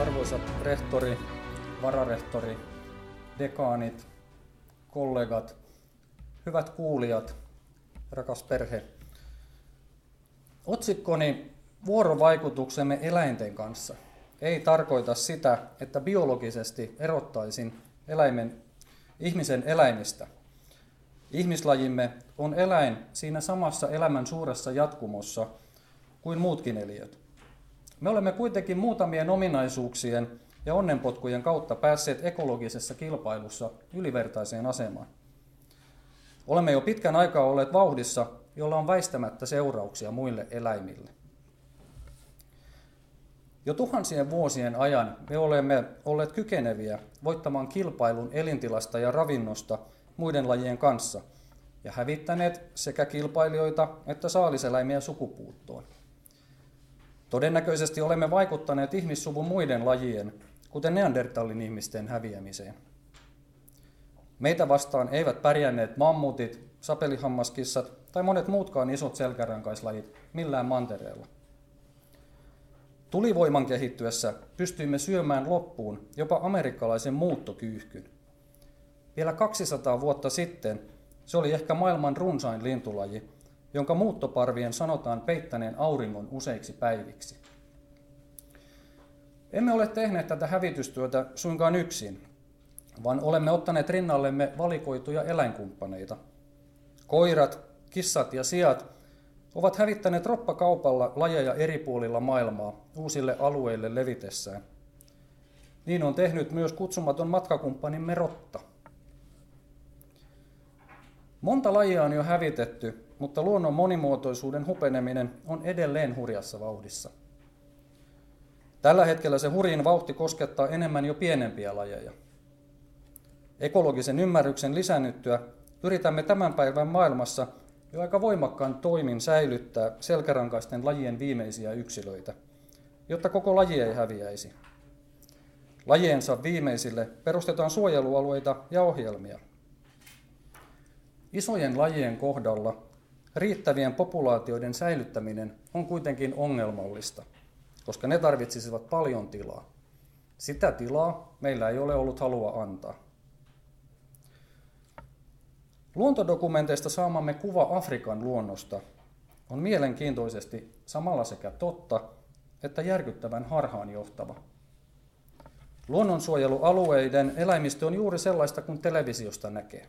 Arvoisat rehtori, vararehtori, dekaanit, kollegat, hyvät kuulijat, rakas perhe. Otsikkoni Vuorovaikutuksemme eläinten kanssa ei tarkoita sitä, että biologisesti erottaisin ihmisen eläimistä. Ihmislajimme on eläin siinä samassa elämän suuressa jatkumossa kuin muutkin eliöt. Me olemme kuitenkin muutamien ominaisuuksien ja onnenpotkujen kautta päässeet ekologisessa kilpailussa ylivertaiseen asemaan. Olemme jo pitkän aikaa olleet vauhdissa, jolla on väistämättä seurauksia muille eläimille. Jo tuhansien vuosien ajan me olemme olleet kykeneviä voittamaan kilpailun elintilasta ja ravinnosta muiden lajien kanssa ja hävittäneet sekä kilpailijoita että saaliseläimiä sukupuuttoon. Todennäköisesti olemme vaikuttaneet ihmissuvun muiden lajien, kuten neandertalin ihmisten häviämiseen. Meitä vastaan eivät pärjänneet mammutit, sapelihammaskissat tai monet muutkaan isot selkärankaislajit millään mantereella. Tulivoiman kehittyessä pystyimme syömään loppuun jopa amerikkalaisen muuttokyyhkyn. Vielä 200 vuotta sitten se oli ehkä maailman runsain lintulaji, jonka muuttoparvien sanotaan peittäneen auringon useiksi päiviksi. Emme ole tehneet tätä hävitystyötä suinkaan yksin, vaan olemme ottaneet rinnallemme valikoituja eläinkumppaneita. Koirat, kissat ja siat ovat hävittäneet roppakaupalla lajeja eri puolilla maailmaa uusille alueille levitessään. Niin on tehnyt myös kutsumaton matkakumppanimme rotta. Monta lajia on jo hävitetty, mutta luonnon monimuotoisuuden hupeneminen on edelleen hurjassa vauhdissa. Tällä hetkellä se hurjin vauhti koskettaa enemmän jo pienempiä lajeja. Ekologisen ymmärryksen lisännyttyä yritämme tämän päivän maailmassa jo aika voimakkaan toimin säilyttää selkärankaisten lajien viimeisiä yksilöitä, jotta koko laji ei häviäisi. Lajiensa viimeisille perustetaan suojelualueita ja ohjelmia. Isojen lajien kohdalla riittävien populaatioiden säilyttäminen on kuitenkin ongelmallista, koska ne tarvitsisivat paljon tilaa. Sitä tilaa meillä ei ole ollut halua antaa. Luontodokumenteista saamamme kuva Afrikan luonnosta on mielenkiintoisesti samalla sekä totta että järkyttävän harhaanjohtava. Luonnonsuojelualueiden eläimistö on juuri sellaista kuin televisiosta näkee.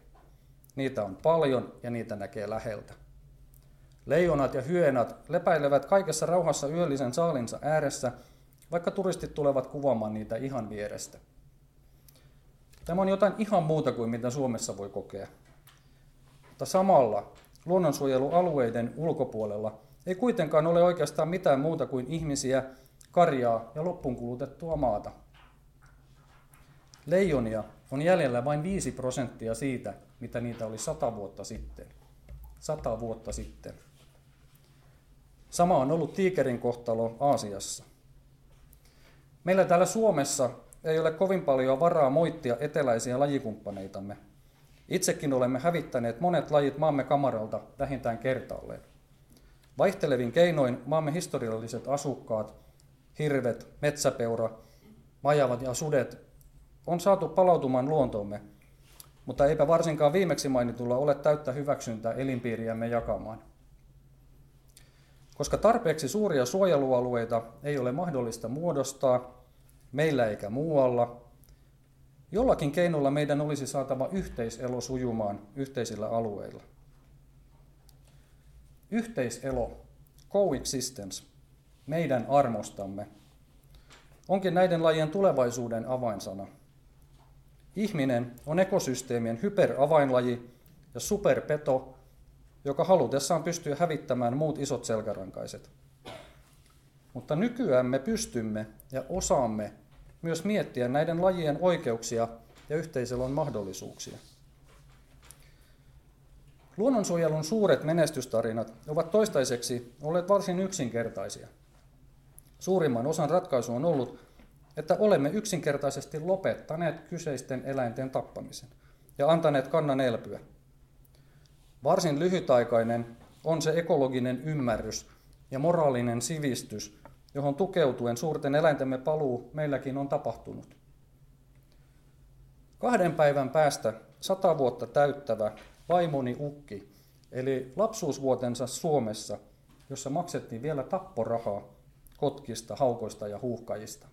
Niitä on paljon ja niitä näkee läheltä. Leijonat ja hyenat lepäilevät kaikessa rauhassa yöllisen saalinsa ääressä, vaikka turistit tulevat kuvaamaan niitä ihan vierestä. Tämä on jotain ihan muuta kuin mitä Suomessa voi kokea. Mutta samalla luonnonsuojelualueiden ulkopuolella ei kuitenkaan ole oikeastaan mitään muuta kuin ihmisiä, karjaa ja loppuunkulutettua maata. Leijonia on jäljellä vain 5% siitä, mitä niitä oli 100 vuotta sitten. 100 vuotta sitten. Sama on ollut tiikerin kohtalo Aasiassa. Meillä täällä Suomessa ei ole kovin paljon varaa moittia eteläisiä lajikumppaneitamme. Itsekin olemme hävittäneet monet lajit maamme kamaralta vähintään kertaalleen. Vaihtelevin keinoin maamme historialliset asukkaat, hirvet, metsäpeura, majavat ja sudet on saatu palautumaan luontomme, mutta eipä varsinkaan viimeksi mainitulla ole täyttä hyväksyntää elinpiiriämme jakamaan. Koska tarpeeksi suuria suojelualueita ei ole mahdollista muodostaa, meillä eikä muualla, jollakin keinolla meidän olisi saatava yhteiselo sujumaan yhteisillä alueilla. Yhteiselo, coexistence, meidän armostamme, onkin näiden lajien tulevaisuuden avainsana. Ihminen on ekosysteemien hyperavainlaji ja superpeto, joka halutessaan pystyy hävittämään muut isot selkärankaiset. Mutta nykyään me pystymme ja osaamme myös miettiä näiden lajien oikeuksia ja yhteiselon mahdollisuuksia. Luonnonsuojelun suuret menestystarinat ovat toistaiseksi olleet varsin yksinkertaisia. Suurimman osan ratkaisu on ollut, että olemme yksinkertaisesti lopettaneet kyseisten eläinten tappamisen ja antaneet kannan elpyä. Varsin lyhytaikainen on se ekologinen ymmärrys ja moraalinen sivistys, johon tukeutuen suurten eläintemme paluu meilläkin on tapahtunut. 2 päivän päästä 100 vuotta täyttävä vaimoni Ukki, eli lapsuusvuotensa Suomessa, jossa maksettiin vielä tapporahaa kotkista, haukoista ja huuhkajista.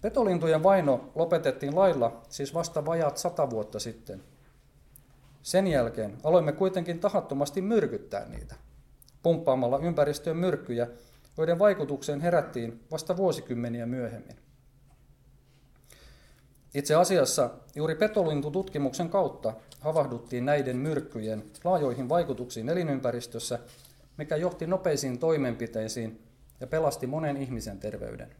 Petolintujen vaino lopetettiin lailla siis vasta vajaat 100 vuotta sitten. Sen jälkeen aloimme kuitenkin tahattomasti myrkyttää niitä, pumppaamalla ympäristöön myrkkyjä, joiden vaikutukseen herättiin vasta vuosikymmeniä myöhemmin. Itse asiassa juuri petolintututkimuksen kautta havahduttiin näiden myrkkyjen laajoihin vaikutuksiin elinympäristössä, mikä johti nopeisiin toimenpiteisiin ja pelasti monen ihmisen terveyden.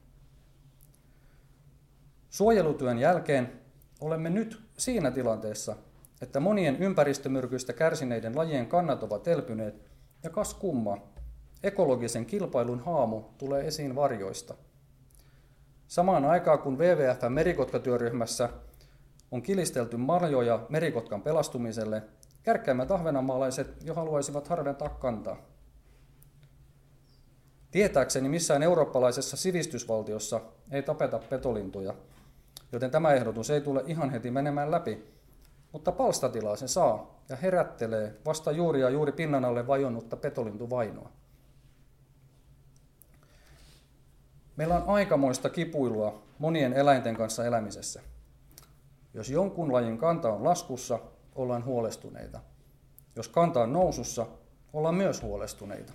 Suojelutyön jälkeen olemme nyt siinä tilanteessa, että monien ympäristömyrkyistä kärsineiden lajien kannat ovat elpyneet, ja kas kumma, ekologisen kilpailun haamu tulee esiin varjoista. Samaan aikaan kun WWF:n merikotkatyöryhmässä on kilistelty marjoja merikotkan pelastumiselle, kärkkäimmät ahvenanmaalaiset jo haluaisivat harventaa kantaa. Tietääkseni missään eurooppalaisessa sivistysvaltiossa ei tapeta petolintuja, joten tämä ehdotus ei tule ihan heti menemään läpi, mutta palstatilaa se saa ja herättelee vasta juuri ja juuri pinnan alle vajonnutta petolintuvainoa. Meillä on aikamoista kipuilua monien eläinten kanssa elämisessä. Jos jonkun lajin kanta on laskussa, ollaan huolestuneita. Jos kanta on nousussa, ollaan myös huolestuneita.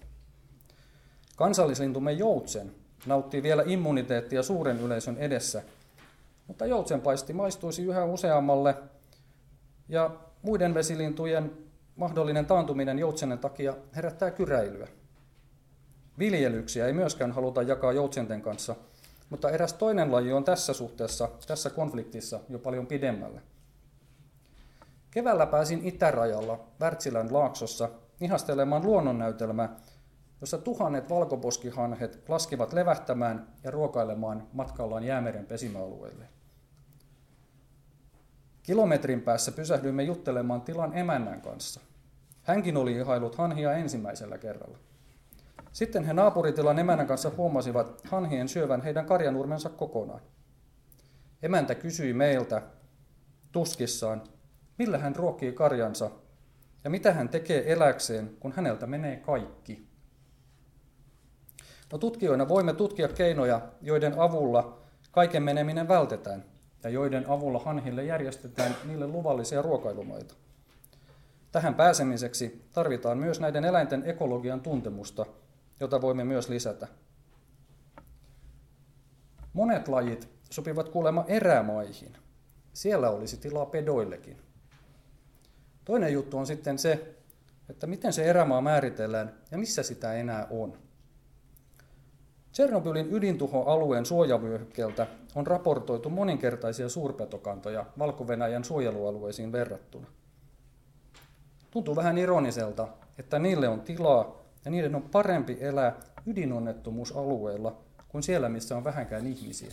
Kansallislintumme joutsen nauttii vielä immuniteettia suuren yleisön edessä, mutta joutsenpaisti maistuisi yhä useammalle ja muiden vesilintujen mahdollinen taantuminen joutsenen takia herättää kyräilyä. Viljelyksiä ei myöskään haluta jakaa joutsenten kanssa, mutta eräs toinen laji on tässä suhteessa, tässä konfliktissa jo paljon pidemmälle. Keväällä pääsin itärajalla Wärtsilän laaksossa ihastelemaan luonnonnäytelmää, jossa 1000 valkoposkihanhet laskivat levähtämään ja ruokailemaan matkallaan Jäämeren pesimäalueelle. Kilometrin päässä pysähdyimme juttelemaan tilan emännän kanssa. Hänkin oli ihaillut hanhia ensimmäisellä kerralla. Sitten he naapuritilan emännän kanssa huomasivat hanhien syövän heidän karjanurmensa kokonaan. Emäntä kysyi meiltä tuskissaan, millä hän ruokkii karjansa ja mitä hän tekee eläkseen, kun häneltä menee kaikki. No, tutkijoina voimme tutkia keinoja, joiden avulla kaiken meneminen vältetään ja joiden avulla hanhille järjestetään niille luvallisia ruokailumaita. Tähän pääsemiseksi tarvitaan myös näiden eläinten ekologian tuntemusta, jota voimme myös lisätä. Monet lajit sopivat kuulemma erämaihin. Siellä olisi tilaa pedoillekin. Toinen juttu on sitten se, että miten se erämaa määritellään ja missä sitä enää on. Tšernobylin ydintuhoalueen suojavyöhykkeeltä on raportoitu moninkertaisia suurpetokantoja Valko-Venäjän suojelualueisiin verrattuna. Tuntuu vähän ironiselta, että niille on tilaa ja niiden on parempi elää ydinonnettomuusalueella kuin siellä, missä on vähänkään ihmisiä.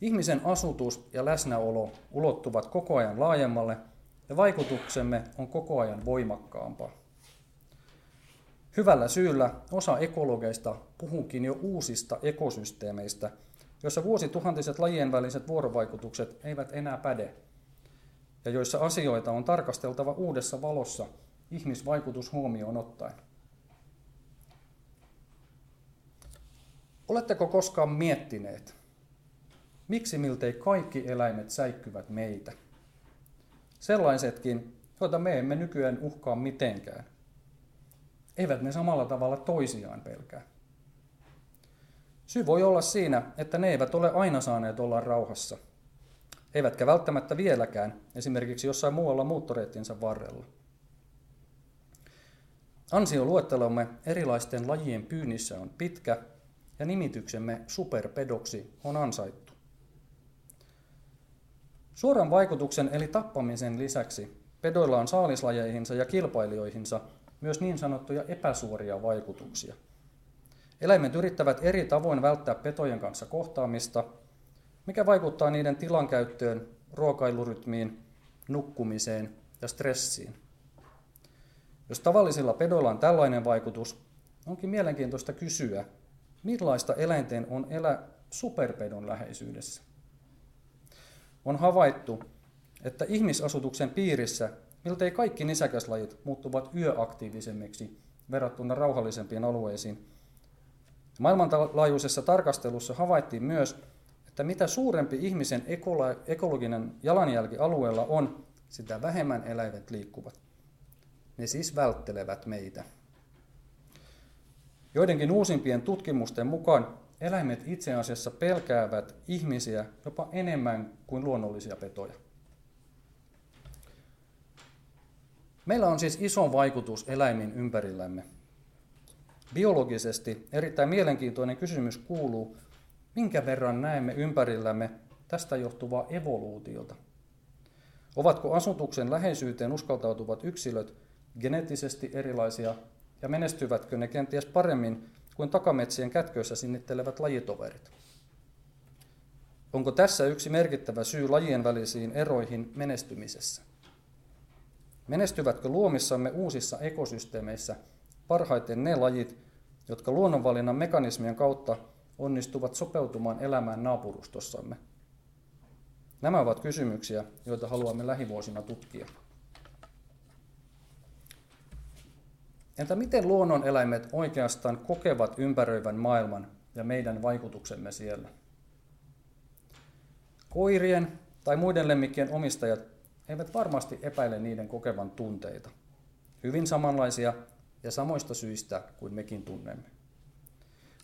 Ihmisen asutus ja läsnäolo ulottuvat koko ajan laajemmalle ja vaikutuksemme on koko ajan voimakkaampaa. Hyvällä syyllä osa ekologeista puhuukin jo uusista ekosysteemeistä, joissa vuosituhantiset lajien väliset vuorovaikutukset eivät enää päde, ja joissa asioita on tarkasteltava uudessa valossa ihmisvaikutus huomioon ottaen. Oletteko koskaan miettineet, miksi miltei kaikki eläimet säikkyvät meitä? Sellaisetkin, joita me emme nykyään uhkaa mitenkään. Eivät ne samalla tavalla toisiaan pelkää. Syy voi olla siinä, että ne eivät ole aina saaneet olla rauhassa. Eivätkä välttämättä vieläkään, esimerkiksi jossain muualla muuttoreittinsä varrella. Ansioluettelomme erilaisten lajien pyynnissä on pitkä ja nimityksemme superpedoksi on ansaittu. Suoran vaikutuksen eli tappamisen lisäksi pedoilla on saalislajeihinsa ja kilpailijoihinsa myös niin sanottuja epäsuoria vaikutuksia. Eläimet yrittävät eri tavoin välttää petojen kanssa kohtaamista, mikä vaikuttaa niiden tilankäyttöön, ruokailurytmiin, nukkumiseen ja stressiin. Jos tavallisilla pedoilla on tällainen vaikutus, onkin mielenkiintoista kysyä, millaista eläinten on elää superpedon läheisyydessä. On havaittu, että ihmisasutuksen piirissä miltei kaikki nisäkäslajit muuttuvat yöaktiivisemmiksi verrattuna rauhallisempiin alueisiin. Maailmanlaajuisessa tarkastelussa havaittiin myös, että mitä suurempi ihmisen ekologinen jalanjälki alueella on, sitä vähemmän eläimet liikkuvat. Ne siis välttelevät meitä. Joidenkin uusimpien tutkimusten mukaan eläimet itse asiassa pelkäävät ihmisiä jopa enemmän kuin luonnollisia petoja. Meillä on siis iso vaikutus eläimiin ympärillämme. Biologisesti erittäin mielenkiintoinen kysymys kuuluu, minkä verran näemme ympärillämme tästä johtuvaa evoluutiota? Ovatko asutuksen läheisyyteen uskaltautuvat yksilöt geneettisesti erilaisia ja menestyvätkö ne kenties paremmin kuin takametsien kätköissä sinnittelevät lajitoverit? Onko tässä yksi merkittävä syy lajien välisiin eroihin menestymisessä? Menestyvätkö luomissamme uusissa ekosysteemeissä parhaiten ne lajit, jotka luonnonvalinnan mekanismien kautta onnistuvat sopeutumaan elämään naapurustossamme? Nämä ovat kysymyksiä, joita haluamme lähivuosina tutkia. Entä miten luonnoneläimet oikeastaan kokevat ympäröivän maailman ja meidän vaikutuksemme siellä? Koirien tai muiden lemmikkien omistajat eivät varmasti epäile niiden kokevan tunteita. Hyvin samanlaisia ja samoista syistä kuin mekin tunnemme.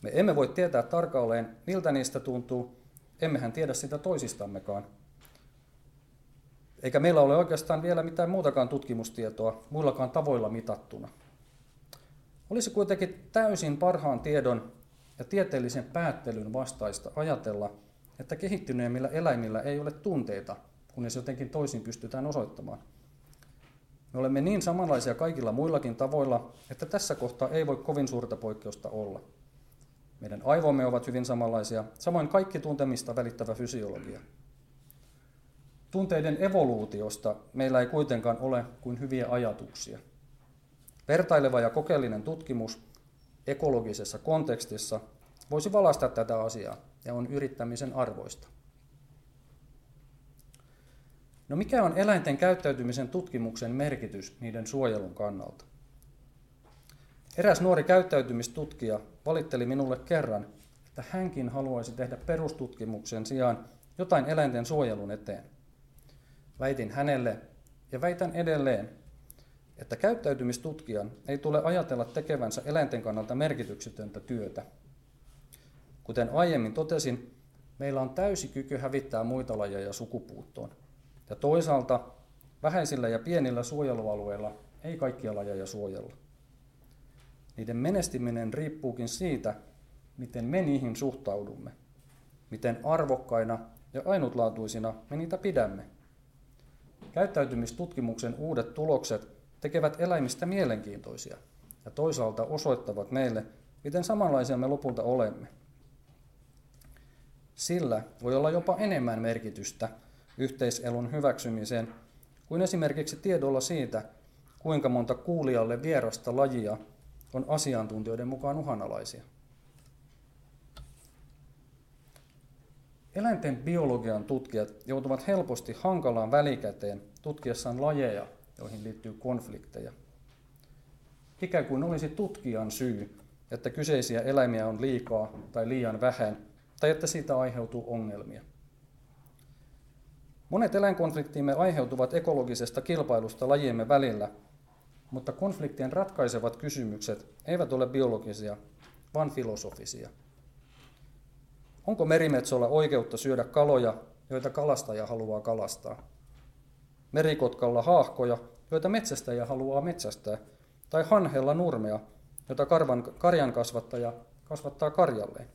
Me emme voi tietää tarkalleen, miltä niistä tuntuu, emmehän tiedä sitä toisistammekaan. Eikä meillä ole oikeastaan vielä mitään muutakaan tutkimustietoa muillakaan tavoilla mitattuna. Olisi kuitenkin täysin parhaan tiedon ja tieteellisen päättelyn vastaista ajatella, että kehittyneemmillä eläimillä ei ole tunteita, kunnes jotenkin toisin pystytään osoittamaan. Me olemme niin samanlaisia kaikilla muillakin tavoilla, että tässä kohtaa ei voi kovin suurta poikkeusta olla. Meidän aivomme ovat hyvin samanlaisia, samoin kaikki tuntemista välittävä fysiologia. Tunteiden evoluutiosta meillä ei kuitenkaan ole kuin hyviä ajatuksia. Vertaileva ja kokeellinen tutkimus ekologisessa kontekstissa voisi valaista tätä asiaa ja on yrittämisen arvoista. No mikä on eläinten käyttäytymisen tutkimuksen merkitys niiden suojelun kannalta? Eräs nuori käyttäytymistutkija valitteli minulle kerran, että hänkin haluaisi tehdä perustutkimuksen sijaan jotain eläinten suojelun eteen. Väitin hänelle ja väitän edelleen, että käyttäytymistutkijan ei tule ajatella tekevänsä eläinten kannalta merkityksetöntä työtä. Kuten aiemmin totesin, meillä on täysi kyky hävittää muita lajeja sukupuuttoon. Ja toisaalta vähäisillä ja pienillä suojelualueilla ei kaikkia lajeja suojella. Niiden menestyminen riippuukin siitä, miten me niihin suhtaudumme, miten arvokkaina ja ainutlaatuisina me niitä pidämme. Käyttäytymistutkimuksen uudet tulokset tekevät eläimistä mielenkiintoisia ja toisaalta osoittavat meille, miten samanlaisia me lopulta olemme. Sillä voi olla jopa enemmän merkitystä yhteiselon hyväksymiseen kuin esimerkiksi tiedolla siitä, kuinka monta kuulijalle vierasta lajia on asiantuntijoiden mukaan uhanalaisia. Eläinten biologian tutkijat joutuvat helposti hankalaan välikäteen tutkiessaan lajeja, joihin liittyy konflikteja. Ikään kuin olisi tutkijan syy, että kyseisiä eläimiä on liikaa tai liian vähän, tai että siitä aiheutuu ongelmia. Monet eläinkonfliktiimme aiheutuvat ekologisesta kilpailusta lajiemme välillä, mutta konfliktien ratkaisevat kysymykset eivät ole biologisia, vaan filosofisia. Onko merimetsolla oikeutta syödä kaloja, joita kalastaja haluaa kalastaa? Merikotkalla haahkoja, joita metsästäjä haluaa metsästää, tai hanhella nurmea, jota karjan kasvattaja kasvattaa karjalleen?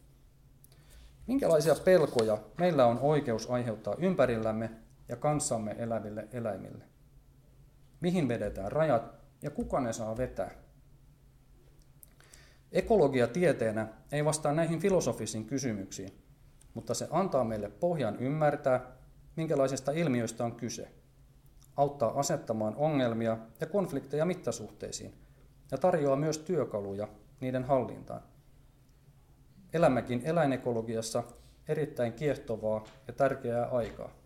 Minkälaisia pelkoja meillä on oikeus aiheuttaa ympärillämme ja kanssamme eläville eläimille? Mihin vedetään rajat ja kuka ne saa vetää? Ekologia tieteenä ei vastaa näihin filosofisiin kysymyksiin, mutta se antaa meille pohjan ymmärtää, minkälaisesta ilmiöstä on kyse. auttaa asettamaan ongelmia ja konflikteja mittasuhteisiin ja tarjoaa myös työkaluja niiden hallintaan. Elämmekin eläinekologiassa erittäin kiehtovaa ja tärkeää aikaa.